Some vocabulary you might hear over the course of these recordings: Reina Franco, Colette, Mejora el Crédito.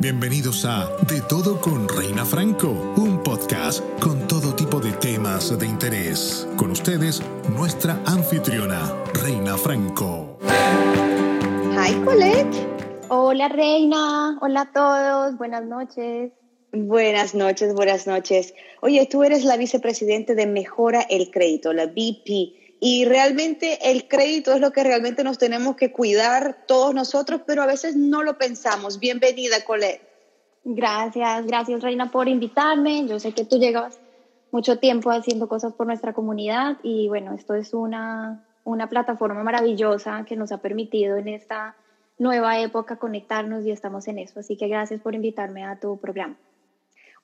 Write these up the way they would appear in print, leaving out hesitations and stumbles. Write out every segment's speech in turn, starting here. Bienvenidos a De Todo con Reina Franco, un podcast con todo tipo de temas de interés. Con ustedes, nuestra anfitriona, Reina Franco. Hi, Colette. Hola, Reina. Hola a todos. Buenas noches. Buenas noches, buenas noches. Oye, tú eres la vicepresidente de Mejora el Crédito, la VP. Y realmente el crédito es lo que realmente nos tenemos que cuidar todos nosotros, pero a veces no lo pensamos. Bienvenida, Colette. Gracias, Reina, por invitarme. Yo sé que tú llevas mucho tiempo haciendo cosas por nuestra comunidad y bueno, esto es una plataforma maravillosa que nos ha permitido en esta nueva época conectarnos y estamos en eso. Así que gracias por invitarme a tu programa.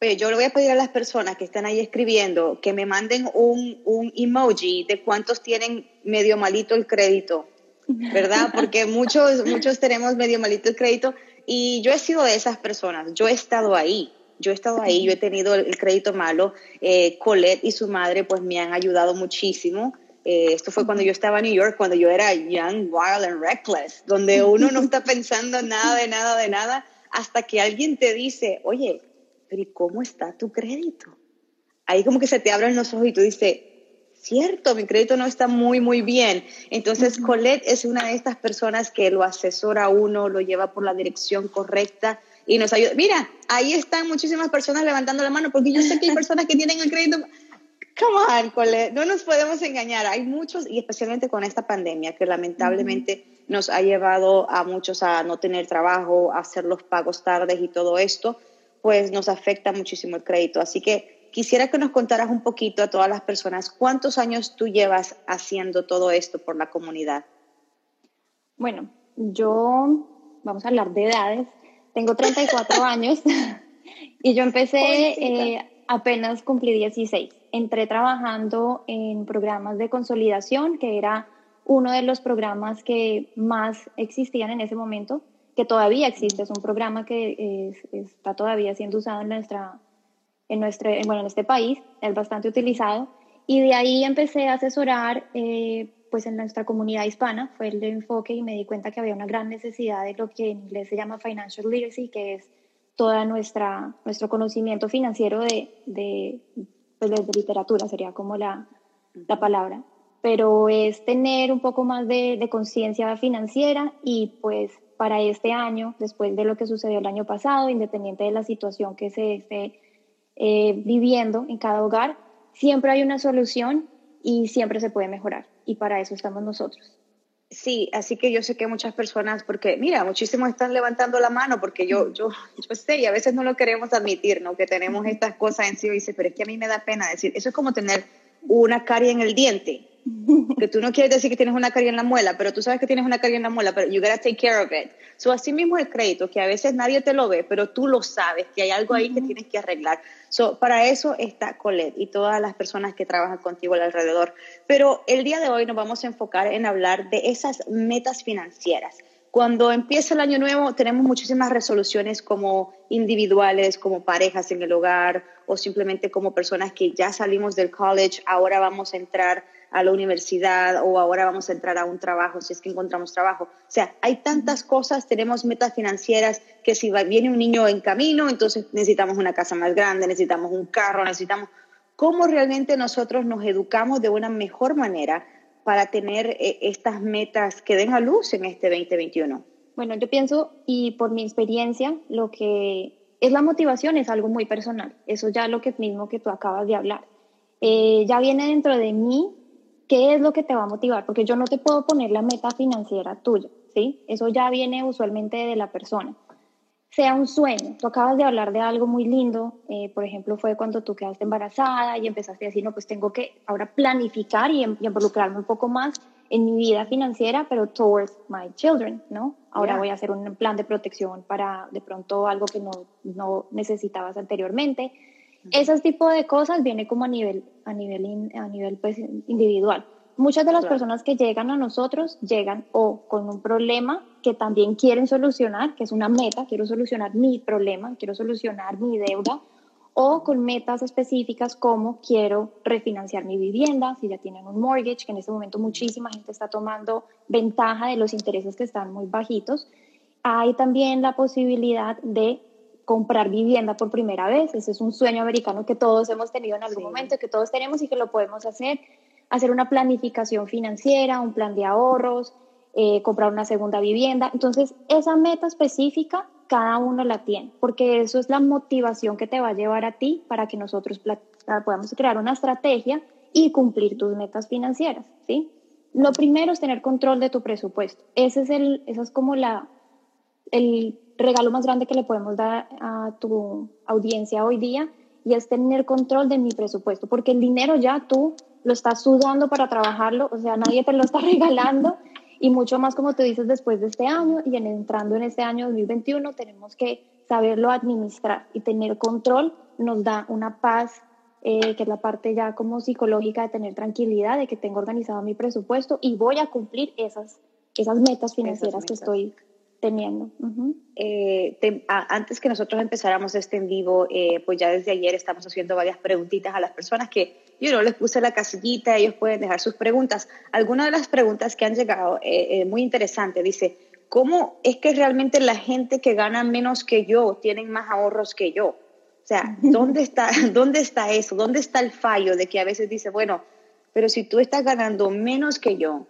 Oye, yo le voy a pedir a las personas que están ahí escribiendo que me manden un emoji de cuántos tienen medio malito el crédito, ¿verdad? Porque muchos tenemos medio malito el crédito y yo he sido de esas personas, yo he estado ahí, yo he tenido el crédito malo. Colette y su madre pues me han ayudado muchísimo. Esto fue cuando yo estaba en New York, cuando yo era young, wild and reckless, donde uno no está pensando nada, hasta que alguien te dice, oye, ¿y cómo está tu crédito? Ahí como que se te abren los ojos y tú dices, cierto, mi crédito no está muy bien. Entonces Colette es una de estas personas que lo asesora a uno, lo lleva por la dirección correcta y nos ayuda. Mira, ahí están muchísimas personas levantando la mano porque yo sé que hay personas que tienen el crédito. Come on, Colette, no nos podemos engañar. Hay muchos, y especialmente con esta pandemia que lamentablemente nos ha llevado a muchos a no tener trabajo, a hacer los pagos tardes y todo esto, pues nos afecta muchísimo el crédito. Así que quisiera que nos contaras un poquito a todas las personas, ¿cuántos años tú llevas haciendo todo esto por la comunidad? Bueno, vamos a hablar de edades, tengo 34 años y yo empecé, apenas cumplí 16. Entré trabajando en programas de consolidación, que era uno de los programas que más existían en ese momento, que todavía existe, es un programa que está todavía siendo usado en este país, es bastante utilizado, y de ahí empecé a asesorar pues en nuestra comunidad hispana, fue el enfoque, y me di cuenta que había una gran necesidad de lo que en inglés se llama financial literacy, que es toda nuestro conocimiento financiero de literatura, sería como la palabra, pero es tener un poco más de conciencia financiera y pues para este año, después de lo que sucedió el año pasado, independiente de la situación que se esté viviendo en cada hogar, siempre hay una solución y siempre se puede mejorar. Y para eso estamos nosotros. Sí, así que yo sé que muchas personas, porque mira, muchísimos están levantando la mano, porque yo sé, y a veces no lo queremos admitir, ¿no? Que tenemos estas cosas encima y dice, pero es que a mí me da pena decir, eso es como tener una carie en el diente. Que tú no quieres decir que tienes una carie en la muela, pero tú sabes que tienes una carie en la muela, pero you gotta take care of it. So, así mismo el crédito, que a veces nadie te lo ve, pero tú lo sabes, que hay algo ahí que tienes que arreglar. So, para eso está Colette y todas las personas que trabajan contigo alrededor. Pero el día de hoy nos vamos a enfocar en hablar de esas metas financieras. Cuando empieza el año nuevo tenemos muchísimas resoluciones como individuales, como parejas en el hogar o simplemente como personas que ya salimos del college, ahora vamos a entrar a la universidad o ahora vamos a entrar a un trabajo, si es que encontramos trabajo. O sea, hay tantas cosas, tenemos metas financieras que si viene un niño en camino, entonces necesitamos una casa más grande, necesitamos un carro, necesitamos... ¿Cómo realmente nosotros nos educamos de una mejor manera para tener estas metas que den a luz en este 2021? Bueno, yo pienso, y por mi experiencia, lo que es la motivación es algo muy personal. Eso ya lo que mismo que tú acabas de hablar. Ya viene dentro de mí qué es lo que te va a motivar, porque yo no te puedo poner la meta financiera tuya, ¿sí? Eso ya viene usualmente de la persona. Sea un sueño. Tú acabas de hablar de algo muy lindo, por ejemplo, fue cuando tú quedaste embarazada y empezaste a decir, no, pues tengo que ahora planificar y involucrarme un poco más en mi vida financiera, pero towards my children, ¿no? Ahora voy a hacer un plan de protección para de pronto algo que no necesitabas anteriormente. Ese tipo de cosas viene como a nivel pues, individual. Muchas de las personas que llegan a nosotros llegan o con un problema que también quieren solucionar, que es una meta, quiero solucionar mi problema, quiero solucionar mi deuda, o con metas específicas como quiero refinanciar mi vivienda, si ya tienen un mortgage, que en este momento muchísima gente está tomando ventaja de los intereses que están muy bajitos. Hay también la posibilidad de comprar vivienda por primera vez. Ese es un sueño americano que todos hemos tenido en algún momento, que todos tenemos y que lo podemos hacer. Hacer una planificación financiera, un plan de ahorros, comprar una segunda vivienda. Entonces, esa meta específica cada uno la tiene, porque eso es la motivación que te va a llevar a ti para que nosotros podamos crear una estrategia y cumplir tus metas financieras, ¿sí? Lo primero es tener control de tu presupuesto. Ese es como el regalo más grande que le podemos dar a tu audiencia hoy día, y es tener control de mi presupuesto, porque el dinero ya tú lo estás sudando para trabajarlo, o sea, nadie te lo está regalando, y mucho más, como tú dices, después de este año y entrando en este año 2021 tenemos que saberlo administrar, y tener control nos da una paz, que es la parte ya como psicológica de tener tranquilidad, de que tengo organizado mi presupuesto y voy a cumplir esas metas financieras que estoy teniendo. Uh-huh. Antes que nosotros empezáramos este en vivo, pues ya desde ayer estamos haciendo varias preguntitas a las personas que yo no les puse la casillita, ellos pueden dejar sus preguntas. Algunas de las preguntas que han llegado, muy interesante, dice, ¿cómo es que realmente la gente que gana menos que yo tienen más ahorros que yo? O sea, ¿dónde está eso? ¿Dónde está el fallo de que a veces dice, bueno, pero si tú estás ganando menos que yo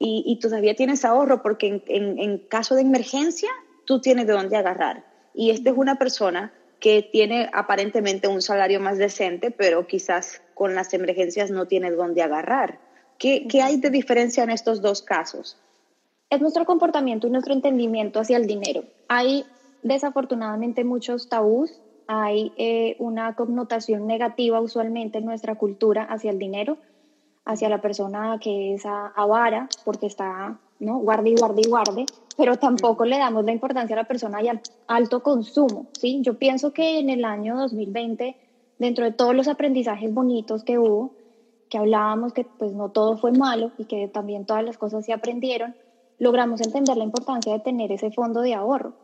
y todavía tienes ahorro, porque en caso de emergencia tú tienes de dónde agarrar? Y esta es una persona que tiene aparentemente un salario más decente, pero quizás con las emergencias no tiene dónde agarrar. ¿Qué hay de diferencia en estos dos casos? Es nuestro comportamiento y nuestro entendimiento hacia el dinero. Hay desafortunadamente muchos tabús. Hay una connotación negativa usualmente en nuestra cultura hacia el dinero, hacia la persona que es avara, porque está, ¿no?, guarde y guarde y guarde, pero tampoco le damos la importancia a la persona y al alto consumo, ¿sí? Yo pienso que en el año 2020, dentro de todos los aprendizajes bonitos que hubo, que hablábamos que pues no todo fue malo y que también todas las cosas se aprendieron, logramos entender la importancia de tener ese fondo de ahorro.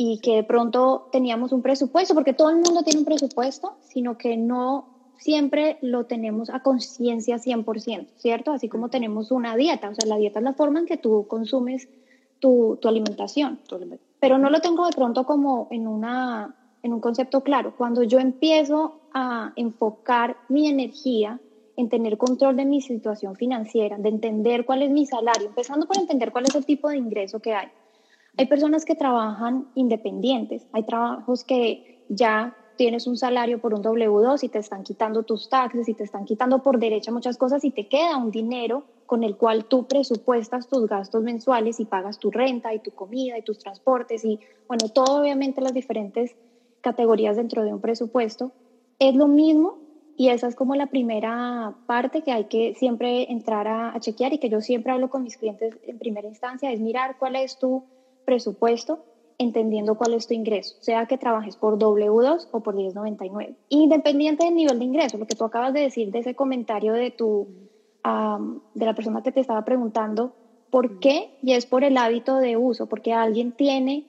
Y que de pronto teníamos un presupuesto, porque todo el mundo tiene un presupuesto, sino que no siempre lo tenemos a conciencia 100%, ¿cierto? Así como tenemos una dieta, o sea, la dieta es la forma en que tú consumes tu alimentación. Pero no lo tengo de pronto como en un concepto claro. Cuando yo empiezo a enfocar mi energía en tener control de mi situación financiera, de entender cuál es mi salario, empezando por entender cuál es el tipo de ingreso que hay. Hay personas que trabajan independientes, hay trabajos que ya tienes un salario por un W2 y te están quitando tus taxes y te están quitando por derecha muchas cosas y te queda un dinero con el cual tú presupuestas tus gastos mensuales y pagas tu renta y tu comida y tus transportes y, bueno, todo obviamente las diferentes categorías dentro de un presupuesto. Es lo mismo y esa es como la primera parte que hay que siempre entrar a chequear y que yo siempre hablo con mis clientes en primera instancia, es mirar cuál es tu presupuesto, entendiendo cuál es tu ingreso, sea que trabajes por W2 o por 1099, independiente del nivel de ingreso. Lo que tú acabas de decir de ese comentario de la persona que te estaba preguntando por qué, y es por el hábito de uso, porque alguien tiene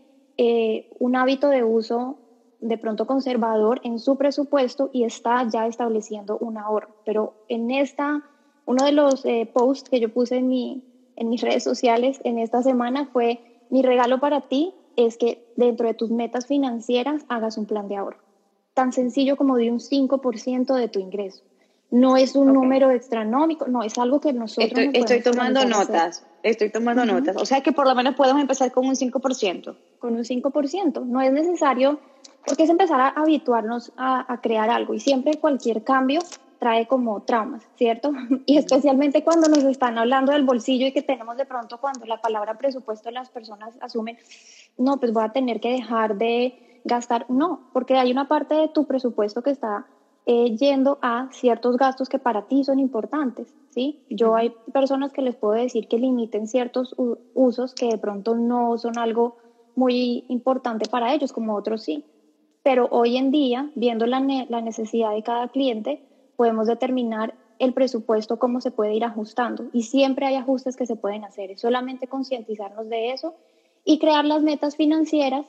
un hábito de uso de pronto conservador en su presupuesto y está ya estableciendo un ahorro. Pero en uno de los posts que yo puse en mis redes sociales en esta semana fue: mi regalo para ti es que dentro de tus metas financieras hagas un plan de ahorro. Tan sencillo como de un 5% de tu ingreso. No es un número extranómico, no, es algo que nosotros... Estoy tomando notas. O sea que por lo menos podemos empezar con un 5%. Con un 5%. No es necesario, porque es empezar a habituarnos a crear algo. Y siempre cualquier cambio trae como traumas, ¿cierto? Y especialmente cuando nos están hablando del bolsillo y que tenemos de pronto cuando la palabra presupuesto las personas asumen, no, pues voy a tener que dejar de gastar. No, porque hay una parte de tu presupuesto que está yendo a ciertos gastos que para ti son importantes, ¿sí? Yo hay personas que les puedo decir que limiten ciertos usos que de pronto no son algo muy importante para ellos, como otros sí. Pero hoy en día, viendo la necesidad de cada cliente, podemos determinar el presupuesto, cómo se puede ir ajustando. Y siempre hay ajustes que se pueden hacer. Es solamente concientizarnos de eso y crear las metas financieras,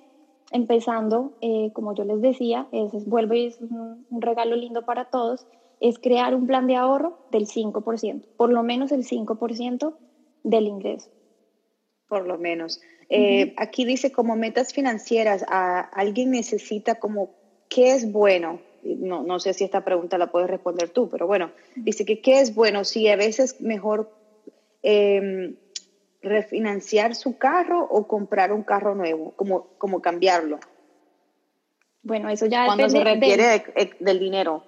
empezando, como yo les decía, es un regalo lindo para todos, es crear un plan de ahorro del 5%, por lo menos el 5% del ingreso. Por lo menos. Aquí dice como metas financieras, alguien necesita como qué es bueno. No sé si esta pregunta la puedes responder tú, pero bueno, dice que qué es bueno, si a veces mejor refinanciar su carro o comprar un carro nuevo, como cambiarlo. Bueno, eso ya depende. Cuando se requiere del dinero.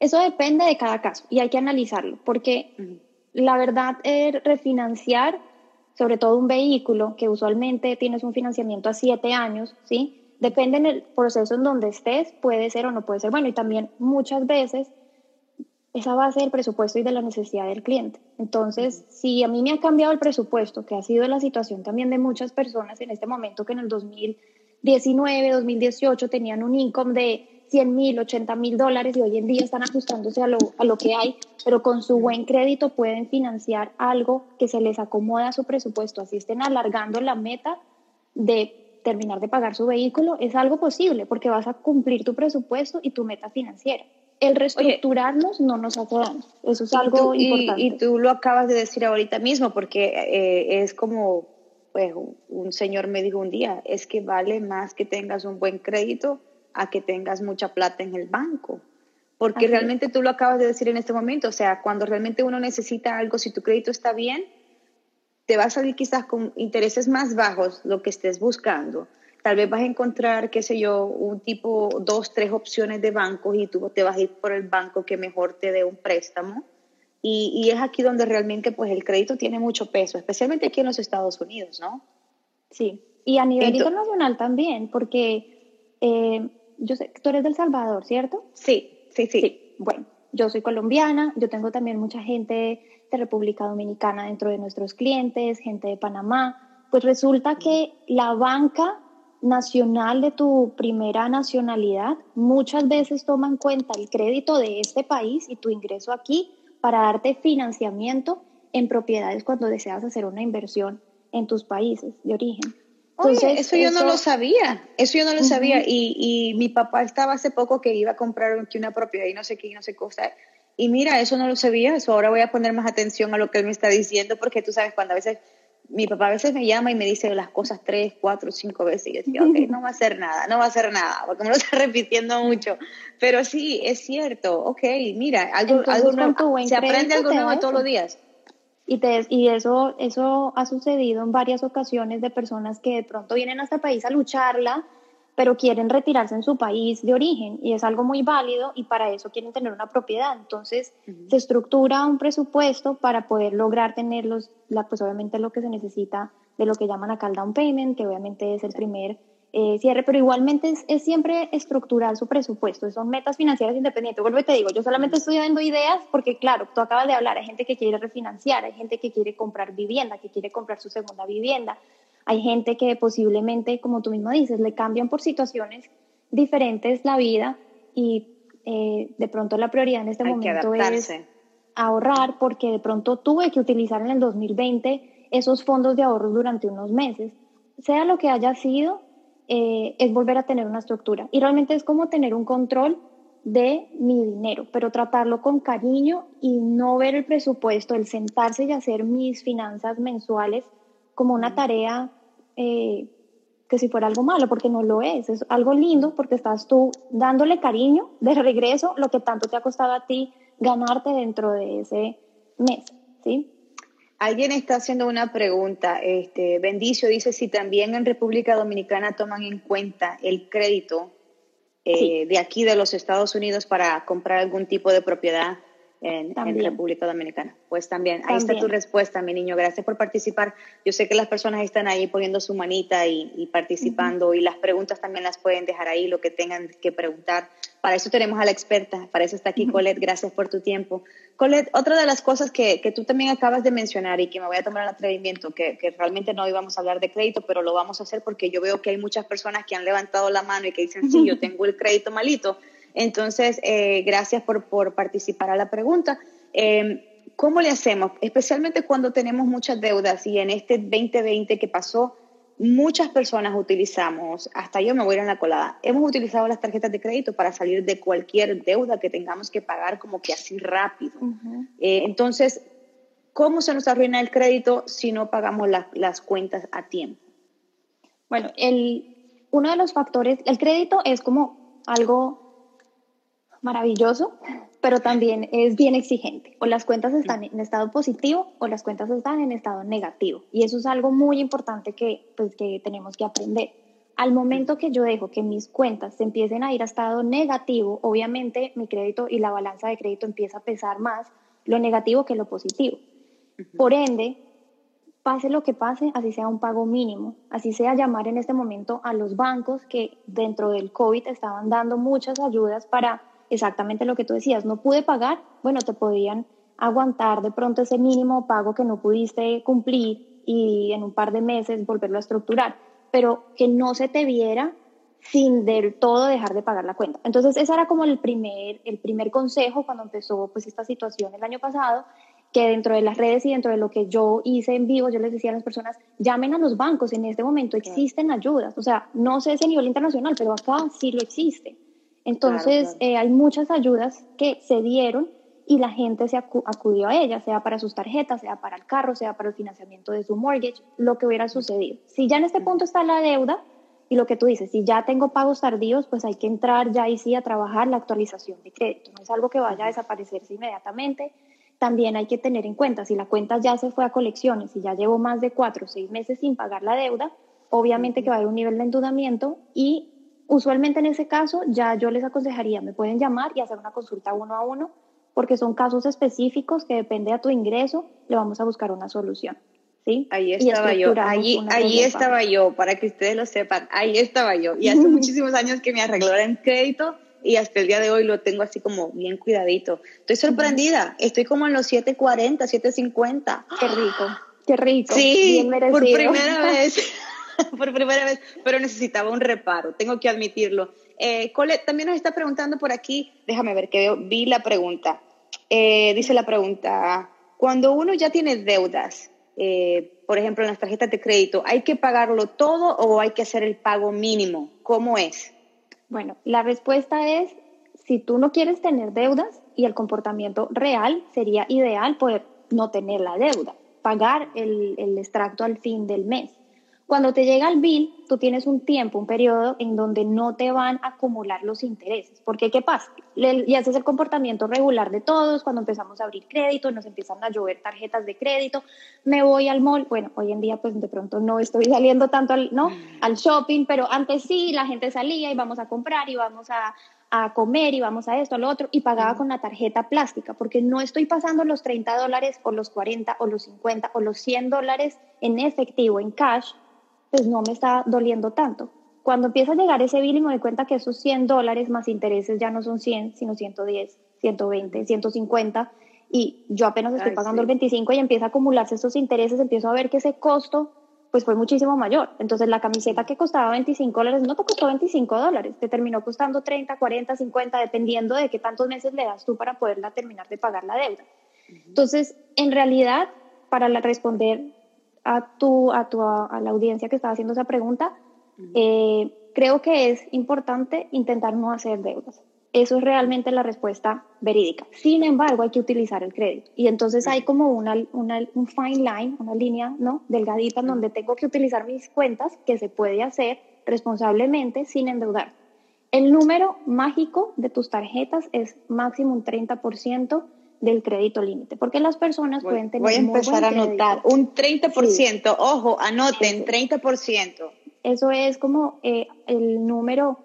Eso depende de cada caso y hay que analizarlo, porque la verdad es refinanciar, sobre todo un vehículo que usualmente tienes un financiamiento a 7 años, ¿sí? Depende del proceso en donde estés, puede ser o no puede ser bueno, y también muchas veces esa base del presupuesto y de la necesidad del cliente. Entonces, si a mí me ha cambiado el presupuesto, que ha sido la situación también de muchas personas en este momento, que en el 2019, 2018 tenían un income de $100,000, $80,000 y hoy en día están ajustándose a lo que hay, pero con su buen crédito pueden financiar algo que se les acomoda a su presupuesto, así estén alargando la meta de terminar de pagar su vehículo, es algo posible porque vas a cumplir tu presupuesto y tu meta financiera. El reestructurarnos no nos hace daño. Eso es algo importante. Y tú lo acabas de decir ahorita mismo, porque es como, pues, un señor me dijo un día, es que vale más que tengas un buen crédito a que tengas mucha plata en el banco. Porque realmente tú lo acabas de decir en este momento, o sea, cuando realmente uno necesita algo, si tu crédito está bien, te va a salir quizás con intereses más bajos lo que estés buscando. Tal vez vas a encontrar, qué sé yo, un tipo, 2, 3 opciones de bancos y tú te vas a ir por el banco que mejor te dé un préstamo. Y es aquí donde realmente pues el crédito tiene mucho peso, especialmente aquí en los Estados Unidos, ¿no? Sí, y a nivel internacional también, porque yo sé que tú eres del Salvador, ¿cierto? Sí. Bueno, yo soy colombiana, yo tengo también mucha gente de República Dominicana dentro de nuestros clientes, gente de Panamá, pues resulta que la banca nacional de tu primera nacionalidad muchas veces toma en cuenta el crédito de este país y tu ingreso aquí para darte financiamiento en propiedades cuando deseas hacer una inversión en tus países de origen. Entonces, oye, eso yo no lo sabía y mi papá estaba hace poco que iba a comprar aquí una propiedad y no sé qué y no sé cosa. Y mira, eso no lo sabía, eso ahora voy a poner más atención a lo que él me está diciendo, porque tú sabes, cuando a veces, mi papá a veces me llama y me dice las cosas 3, 4, 5 veces, y yo decía, ok, no va a hacer nada, porque me lo está repitiendo mucho, pero sí, es cierto, ok, mira, algo nuevo, se aprende algo nuevo todos los días. Y eso ha sucedido en varias ocasiones de personas que de pronto vienen a este país a lucharla, pero quieren retirarse en su país de origen y es algo muy válido y para eso quieren tener una propiedad. Entonces se estructura un presupuesto para poder lograr tener pues obviamente lo que se necesita de lo que llaman acá el down payment, que obviamente es el primer cierre, pero igualmente es siempre estructurar su presupuesto. Son metas financieras independientes. Vuelvo y te digo, yo solamente estoy dando ideas porque, claro, tú acabas de hablar, hay gente que quiere refinanciar, hay gente que quiere comprar vivienda, que quiere comprar su segunda vivienda. Hay gente que posiblemente, como tú mismo dices, le cambian por situaciones diferentes la vida y de pronto la prioridad en este momento es ahorrar, porque de pronto tuve que utilizar en el 2020 esos fondos de ahorro durante unos meses. Sea lo que haya sido, es volver a tener una estructura. Y realmente es como tener un control de mi dinero, pero tratarlo con cariño y no ver el presupuesto, el sentarse y hacer mis finanzas mensuales como una tarea que si fuera algo malo, porque no lo es algo lindo porque estás tú dándole cariño de regreso lo que tanto te ha costado a ti ganarte dentro de ese mes, ¿sí? Alguien está haciendo una pregunta, Bendicio dice si también en República Dominicana toman en cuenta el crédito de aquí de los Estados Unidos para comprar algún tipo de propiedad. En República Dominicana. Pues también, ahí está tu respuesta, mi niño. Gracias por participar. Yo sé que las personas están ahí poniendo su manita y participando, y las preguntas también las pueden dejar ahí, lo que tengan que preguntar. Para eso tenemos a la experta, para eso está aquí Colette. Gracias por tu tiempo. Colette, otra de las cosas que tú también acabas de mencionar y que me voy a tomar el atrevimiento, que realmente no íbamos a hablar de crédito, pero lo vamos a hacer porque yo veo que hay muchas personas que han levantado la mano y que dicen, sí, yo tengo el crédito malito. Entonces, gracias por participar a la pregunta. ¿Cómo le hacemos? Especialmente cuando tenemos muchas deudas y en este 2020 que pasó, muchas personas utilizamos, hasta yo me voy a ir en la colada, hemos utilizado las tarjetas de crédito para salir de cualquier deuda que tengamos que pagar como que así rápido. Entonces, ¿cómo se nos arruina el crédito si no pagamos las cuentas a tiempo? Bueno, uno de los factores, el crédito es como algo maravilloso, pero también es bien exigente. O las cuentas están en estado positivo o las cuentas están en estado negativo. Y eso es algo muy importante que tenemos que aprender. Al momento que yo dejo que mis cuentas se empiecen a ir a estado negativo, obviamente mi crédito y la balanza de crédito empieza a pesar más lo negativo que lo positivo. Por ende, pase lo que pase, así sea un pago mínimo, así sea llamar en este momento a los bancos que dentro del COVID estaban dando muchas ayudas para exactamente lo que tú decías, no pude pagar, bueno, te podían aguantar de pronto ese mínimo pago que no pudiste cumplir y en un par de meses volverlo a estructurar, pero que no se te viera sin del todo dejar de pagar la cuenta. Entonces, ese era como el primer consejo cuando empezó pues esta situación el año pasado, que dentro de las redes y dentro de lo que yo hice en vivo, yo les decía a las personas, llamen a los bancos, en este momento existen ayudas. O sea, no sé ese nivel internacional, pero acá sí lo existe. Entonces, claro. Hay muchas ayudas que se dieron y la gente se acudió a ellas, sea para sus tarjetas, sea para el carro, sea para el financiamiento de su mortgage, lo que hubiera sucedido. Si ya en este punto está la deuda, y lo que tú dices, si ya tengo pagos tardíos, pues hay que entrar ya y sí a trabajar la actualización de crédito. No es algo que vaya a desaparecerse inmediatamente. También hay que tener en cuenta, si la cuenta ya se fue a colecciones y ya llevo más de 4 o 6 meses sin pagar la deuda, obviamente que va a haber un nivel de endeudamiento y usualmente en ese caso ya yo les aconsejaría, me pueden llamar y hacer una consulta 1 a 1, porque son casos específicos que depende de tu ingreso, le vamos a buscar una solución, ¿sí? Ahí estaba yo, para que ustedes lo sepan, ahí estaba yo. Y hace muchísimos años que me arreglaron crédito y hasta el día de hoy lo tengo así como bien cuidadito. Estoy sorprendida, estoy como en los 7.40, 7.50. Qué rico, qué rico. Sí, bien merecido. Por primera vez, pero necesitaba un reparo, tengo que admitirlo. Colette también nos está preguntando por aquí, déjame ver que vi la pregunta. Dice la pregunta, cuando uno ya tiene deudas, por ejemplo en las tarjetas de crédito, ¿hay que pagarlo todo o hay que hacer el pago mínimo? ¿Cómo es? Bueno, la respuesta es, si tú no quieres tener deudas y el comportamiento real, sería ideal poder no tener la deuda, pagar el extracto al fin del mes. Cuando te llega el bill, tú tienes un tiempo, un periodo en donde no te van a acumular los intereses. Porque, ¿qué pasa? Y ese es el comportamiento regular de todos. Cuando empezamos a abrir crédito, nos empiezan a llover tarjetas de crédito. Me voy al mall. Bueno, hoy en día, pues, de pronto no estoy saliendo tanto al shopping, pero antes sí, la gente salía y vamos a comprar y vamos a comer y vamos a esto, a lo otro, y pagaba con la tarjeta plástica, porque no estoy pasando los $30 o los 40 o los 50 o los $100 en efectivo, en cash, pues no me está doliendo tanto. Cuando empieza a llegar ese bill y me doy cuenta que esos $100 más intereses ya no son 100, sino 110, 120, 150, y yo apenas estoy pagando el 25 y empieza a acumularse esos intereses, empiezo a ver que ese costo pues fue muchísimo mayor. Entonces la camiseta que costaba $25 no te costó $25, te terminó costando 30, 40, 50, dependiendo de qué tantos meses le das tú para poderla terminar de pagar la deuda. Entonces, en realidad, para responder a la audiencia que estaba haciendo esa pregunta, creo que es importante intentar no hacer deudas. Eso es realmente la respuesta verídica. Sin embargo, hay que utilizar el crédito. Y entonces hay como un fine line, una línea, ¿no?, delgadita, en donde tengo que utilizar mis cuentas, que se puede hacer responsablemente sin endeudar. El número mágico de tus tarjetas es máximo un 30% del crédito límite, porque las personas pueden tener muy buen crédito. Voy a empezar a anotar, un 30%, sí. Ojo, anoten, 30%. Eso es como el número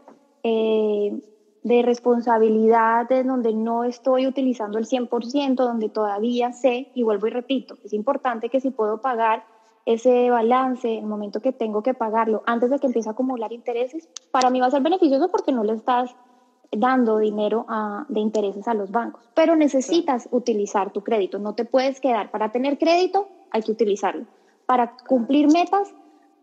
de responsabilidad, es donde no estoy utilizando el 100%, donde todavía sé, y vuelvo y repito, es importante que si puedo pagar ese balance, el momento que tengo que pagarlo, antes de que empiece a acumular intereses, para mí va a ser beneficioso porque no le estás dando dinero de intereses a los bancos, pero necesitas utilizar tu crédito, no te puedes quedar. Para tener crédito hay que utilizarlo, para cumplir metas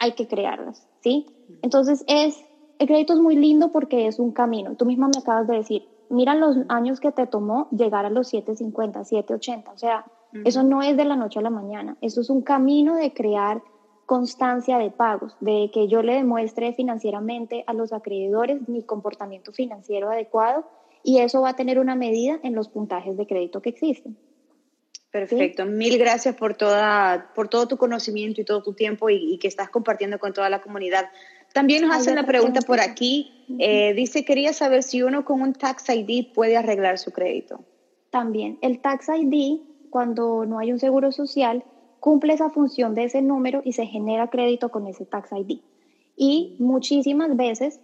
hay que crearlas, ¿sí? Entonces el crédito es muy lindo porque es un camino. Tú misma me acabas de decir, mira los años que te tomó llegar a los 7.50, 7.80, o sea, eso no es de la noche a la mañana, eso es un camino de crear constancia de pagos, de que yo le demuestre financieramente a los acreedores mi comportamiento financiero adecuado, y eso va a tener una medida en los puntajes de crédito que existen. Perfecto, ¿sí? Mil gracias por todo tu conocimiento y todo tu tiempo y que estás compartiendo con toda la comunidad. También nos hacen la pregunta por aquí. Dice, quería saber si uno con un Tax ID puede arreglar su crédito. También, el Tax ID, cuando no hay un seguro social, cumple esa función de ese número y se genera crédito con ese Tax ID. Y muchísimas veces,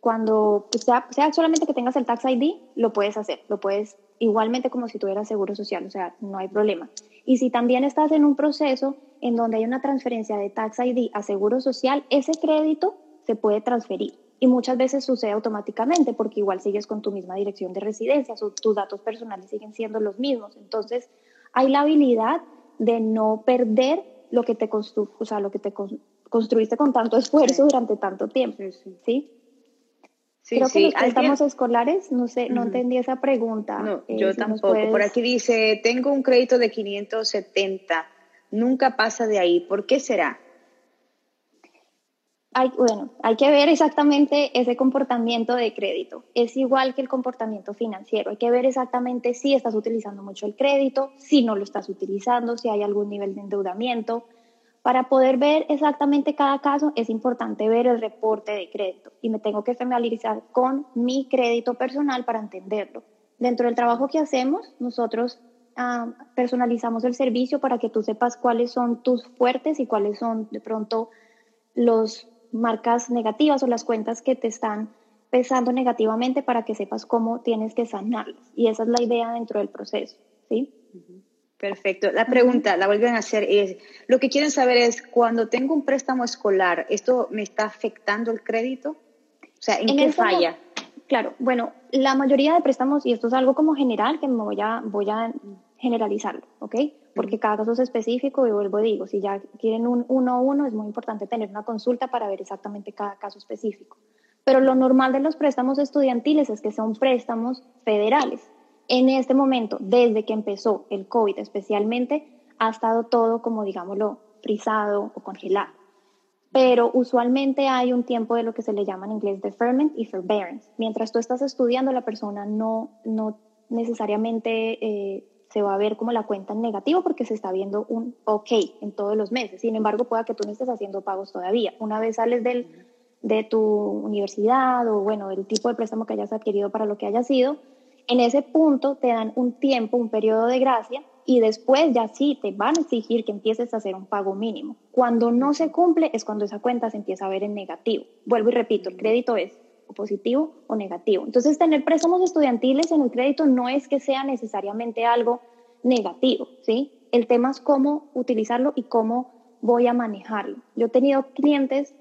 cuando sea solamente que tengas el Tax ID, lo puedes hacer. Lo puedes igualmente como si tuvieras seguro social, o sea, no hay problema. Y si también estás en un proceso en donde hay una transferencia de Tax ID a seguro social, ese crédito se puede transferir. Y muchas veces sucede automáticamente porque igual sigues con tu misma dirección de residencia, tus datos personales siguen siendo los mismos. Entonces, hay la habilidad de no perder lo que te construiste con tanto esfuerzo durante tanto tiempo. ¿Sí? Sí, creo que los préstamos escolares, no sé, no entendí esa pregunta. No, yo tampoco. Por aquí dice, tengo un crédito de 570, nunca pasa de ahí. ¿Por qué será? Hay que ver exactamente ese comportamiento de crédito. Es igual que el comportamiento financiero. Hay que ver exactamente si estás utilizando mucho el crédito, si no lo estás utilizando, si hay algún nivel de endeudamiento. Para poder ver exactamente cada caso, es importante ver el reporte de crédito. Y me tengo que familiarizar con mi crédito personal para entenderlo. Dentro del trabajo que hacemos, nosotros personalizamos el servicio para que tú sepas cuáles son tus fuertes y cuáles son, de pronto, los marcas negativas o las cuentas que te están pesando negativamente para que sepas cómo tienes que sanarlas. Y esa es la idea dentro del proceso, ¿sí? Perfecto. La pregunta, la vuelven a hacer, es, lo que quieren saber es, cuando tengo un préstamo escolar, ¿esto me está afectando el crédito? O sea, ¿en qué falla? Claro, bueno, la mayoría de préstamos, y esto es algo como general, que me voy a generalizarlo, ¿ok? Porque cada caso es específico, y vuelvo y digo, si ya quieren un 1-1, es muy importante tener una consulta para ver exactamente cada caso específico. Pero lo normal de los préstamos estudiantiles es que son préstamos federales. En este momento, desde que empezó el COVID especialmente, ha estado todo como, digámoslo, frisado o congelado. Pero usualmente hay un tiempo de lo que se le llama en inglés deferment y forbearance. Mientras tú estás estudiando, la persona no necesariamente se va a ver como la cuenta en negativo porque se está viendo un ok en todos los meses. Sin embargo, pueda que tú no estés haciendo pagos todavía. Una vez sales de tu universidad o, bueno, del tipo de préstamo que hayas adquirido para lo que haya sido, en ese punto te dan un tiempo, un periodo de gracia y después ya sí te van a exigir que empieces a hacer un pago mínimo. Cuando no se cumple es cuando esa cuenta se empieza a ver en negativo. Vuelvo y repito, el crédito es positivo o negativo. Entonces, tener préstamos estudiantiles en el crédito no es que sea necesariamente algo negativo, ¿sí? El tema es cómo utilizarlo y cómo voy a manejarlo. Yo he tenido clientes,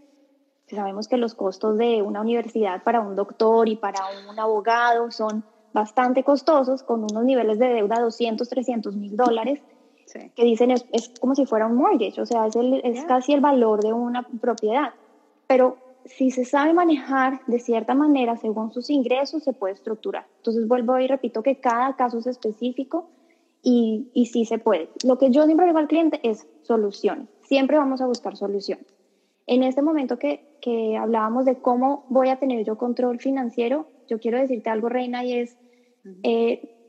sabemos que los costos de una universidad para un doctor y para un abogado son bastante costosos, con unos niveles de deuda de $200,000-$300,000, sí, que dicen es como si fuera un mortgage, o sea, es casi el valor de una propiedad. Pero si se sabe manejar de cierta manera, según sus ingresos, se puede estructurar. Entonces, vuelvo y repito que cada caso es específico y sí se puede. Lo que yo siempre digo al cliente es soluciones. Siempre vamos a buscar soluciones. En este momento que hablábamos de cómo voy a tener yo control financiero, yo quiero decirte algo, Reina, y es,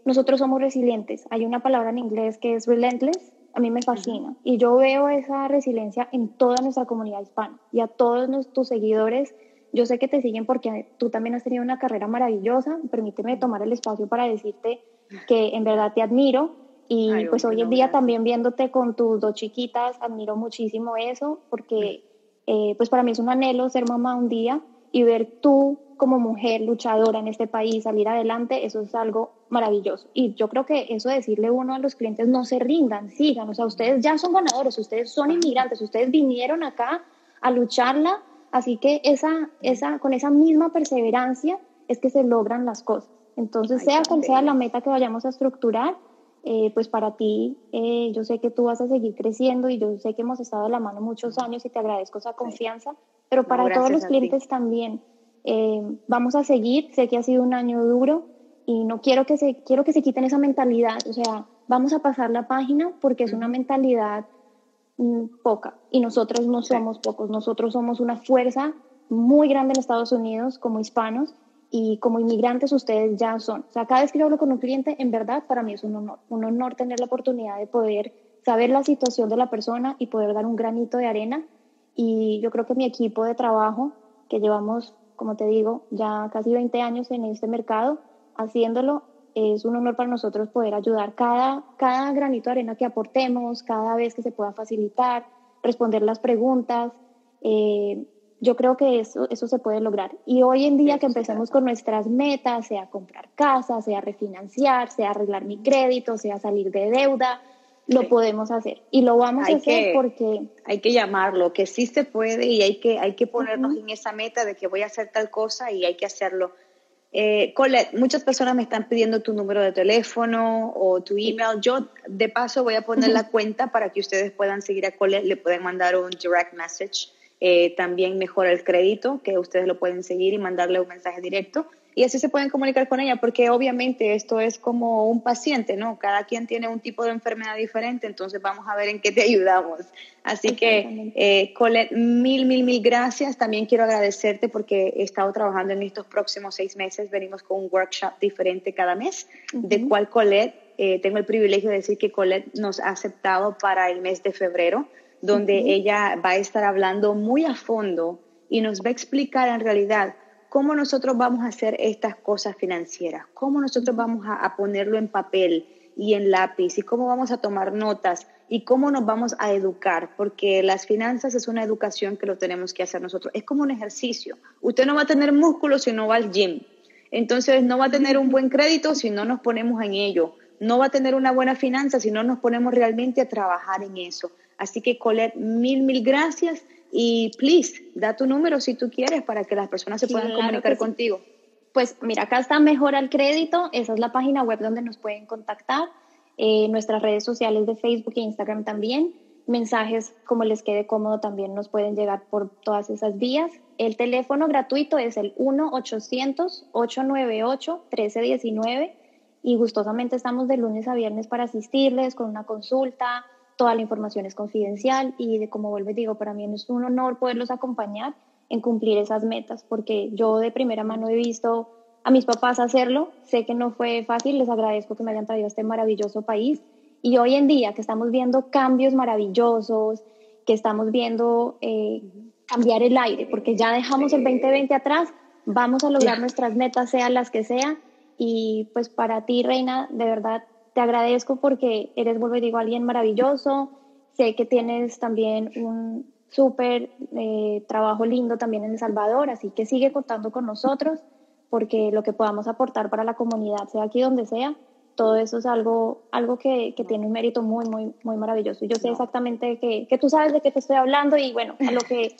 nosotros somos resilientes. Hay una palabra en inglés que es relentless. A mí me fascina. Y yo veo esa resiliencia en toda nuestra comunidad hispana. Y a todos tus seguidores, yo sé que te siguen porque tú también has tenido una carrera maravillosa. Permíteme tomar el espacio para decirte que en verdad te admiro. Y pues hoy en día también viéndote con tus dos chiquitas, admiro muchísimo eso. Porque pues para mí es un anhelo ser mamá un día y ver tú como mujer luchadora en este país salir adelante, eso es algo maravilloso. Y yo creo que eso de decirle uno a los clientes, no se rindan, sigan, o sea, ustedes ya son ganadores, ustedes son inmigrantes, ustedes vinieron acá a lucharla, así que con esa misma perseverancia es que se logran las cosas. Entonces, sea cual sea la meta que vayamos a estructurar, pues para ti, yo sé que tú vas a seguir creciendo y yo sé que hemos estado de la mano muchos años y te agradezco esa confianza, pero para todos los clientes también. Vamos a seguir, sé que ha sido un año duro y no quiero que se quiten esa mentalidad, o sea, vamos a pasar la página porque es una mentalidad poca y nosotros no somos pocos, nosotros somos una fuerza muy grande en Estados Unidos como hispanos y como inmigrantes ustedes ya son, o sea, cada vez que yo hablo con un cliente, en verdad para mí es un honor tener la oportunidad de poder saber la situación de la persona y poder dar un granito de arena y yo creo que mi equipo de trabajo, que llevamos, como te digo, ya casi 20 años en este mercado haciéndolo, es un honor para nosotros poder ayudar. Cada granito de arena que aportemos, cada vez que se pueda facilitar, responder las preguntas, yo creo que eso se puede lograr. Y hoy en día que empecemos con nuestras metas, sea comprar casa, sea refinanciar, sea arreglar mi crédito, sea salir de deuda, lo podemos hacer. Y lo vamos a hacer porque... Hay que llamarlo, que sí se puede, y hay que ponernos en esa meta de que voy a hacer tal cosa y hay que hacerlo. Colette, muchas personas me están pidiendo tu número de teléfono o tu email. Yo, de paso, voy a poner la cuenta para que ustedes puedan seguir a Colette. Le pueden mandar un direct message. También Mejora el Crédito, que ustedes lo pueden seguir y mandarle un mensaje directo. Y así se pueden comunicar con ella, porque obviamente esto es como un paciente, ¿no? Cada quien tiene un tipo de enfermedad diferente, entonces vamos a ver en qué te ayudamos. Así que, Colette, mil gracias. También quiero agradecerte porque he estado trabajando en estos próximos 6 meses. Venimos con un workshop diferente cada mes, de cual Colette, tengo el privilegio de decir que Colette nos ha aceptado para el mes de febrero, donde ella va a estar hablando muy a fondo y nos va a explicar en realidad cómo nosotros vamos a hacer estas cosas financieras, cómo nosotros vamos a ponerlo en papel y en lápiz, y cómo vamos a tomar notas y cómo nos vamos a educar, porque las finanzas es una educación que lo tenemos que hacer nosotros. Es como un ejercicio. Usted no va a tener músculo si no va al gym. Entonces no va a tener un buen crédito si no nos ponemos en ello. No va a tener una buena finanza si no nos ponemos realmente a trabajar en eso. Así que, Colette, mil gracias. Y, please, da tu número si tú quieres para que las personas se puedan comunicar contigo. Pues, mira, acá está Mejora el Crédito. Esa es la página web donde nos pueden contactar. Nuestras redes sociales de Facebook e Instagram también. Mensajes, como les quede cómodo, también nos pueden llegar por todas esas vías. El teléfono gratuito es el 1-800-898-1319. Y gustosamente estamos de lunes a viernes para asistirles con una consulta. Toda la información es confidencial y, de como vuelvo y digo, para mí es un honor poderlos acompañar en cumplir esas metas, porque yo de primera mano he visto a mis papás hacerlo. Sé que no fue fácil, les agradezco que me hayan traído a este maravilloso país, y hoy en día que estamos viendo cambios maravillosos, que estamos viendo cambiar el aire, porque ya dejamos el 2020 atrás, vamos a lograr nuestras metas, sean las que sean. Y pues para ti, Reina, de verdad te agradezco porque eres, vuelvo y digo, alguien maravilloso. Sé que tienes también un súper trabajo lindo también en El Salvador, así que sigue contando con nosotros, porque lo que podamos aportar para la comunidad, sea aquí donde sea, todo eso es algo que tiene un mérito muy maravilloso. Y yo sé exactamente que tú sabes de qué te estoy hablando, y bueno, a lo que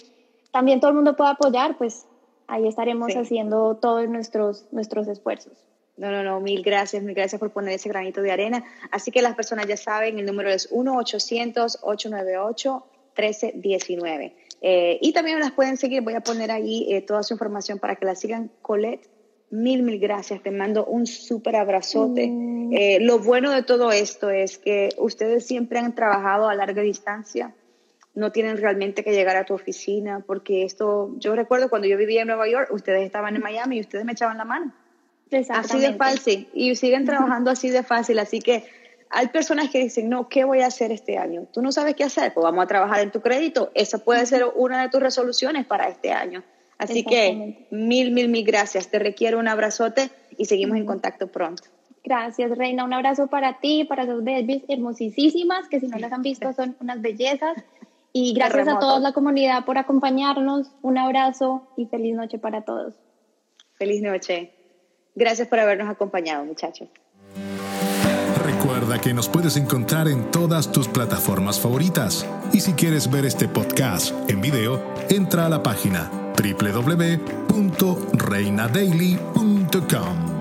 también todo el mundo pueda apoyar, pues ahí estaremos haciendo todos nuestros esfuerzos. No, mil gracias por poner ese granito de arena. Así que las personas ya saben, el número es 1-800-898-1319. Y también las pueden seguir, voy a poner ahí toda su información para que la sigan. Colette, mil gracias, te mando un súper abrazote. Lo bueno de todo esto es que ustedes siempre han trabajado a larga distancia, no tienen realmente que llegar a tu oficina, porque esto, yo recuerdo cuando yo vivía en Nueva York, ustedes estaban en Miami y ustedes me echaban la mano. Así de fácil, y siguen trabajando así de fácil. Así que hay personas que dicen, no, ¿qué voy a hacer este año? ¿Tú no sabes qué hacer? Pues vamos a trabajar en tu crédito. Esa puede ser una de tus resoluciones para este año. Así que mil gracias. Te requiero un abrazote y seguimos en contacto pronto. Gracias, Reina. Un abrazo para ti, para esos babies hermosísimas, que si no las han visto son unas bellezas. Y gracias a toda la comunidad por acompañarnos. Un abrazo y feliz noche para todos. Feliz noche. Gracias por habernos acompañado, muchachos. Recuerda que nos puedes encontrar en todas tus plataformas favoritas. Y si quieres ver este podcast en video, entra a la página www.reinadaily.com.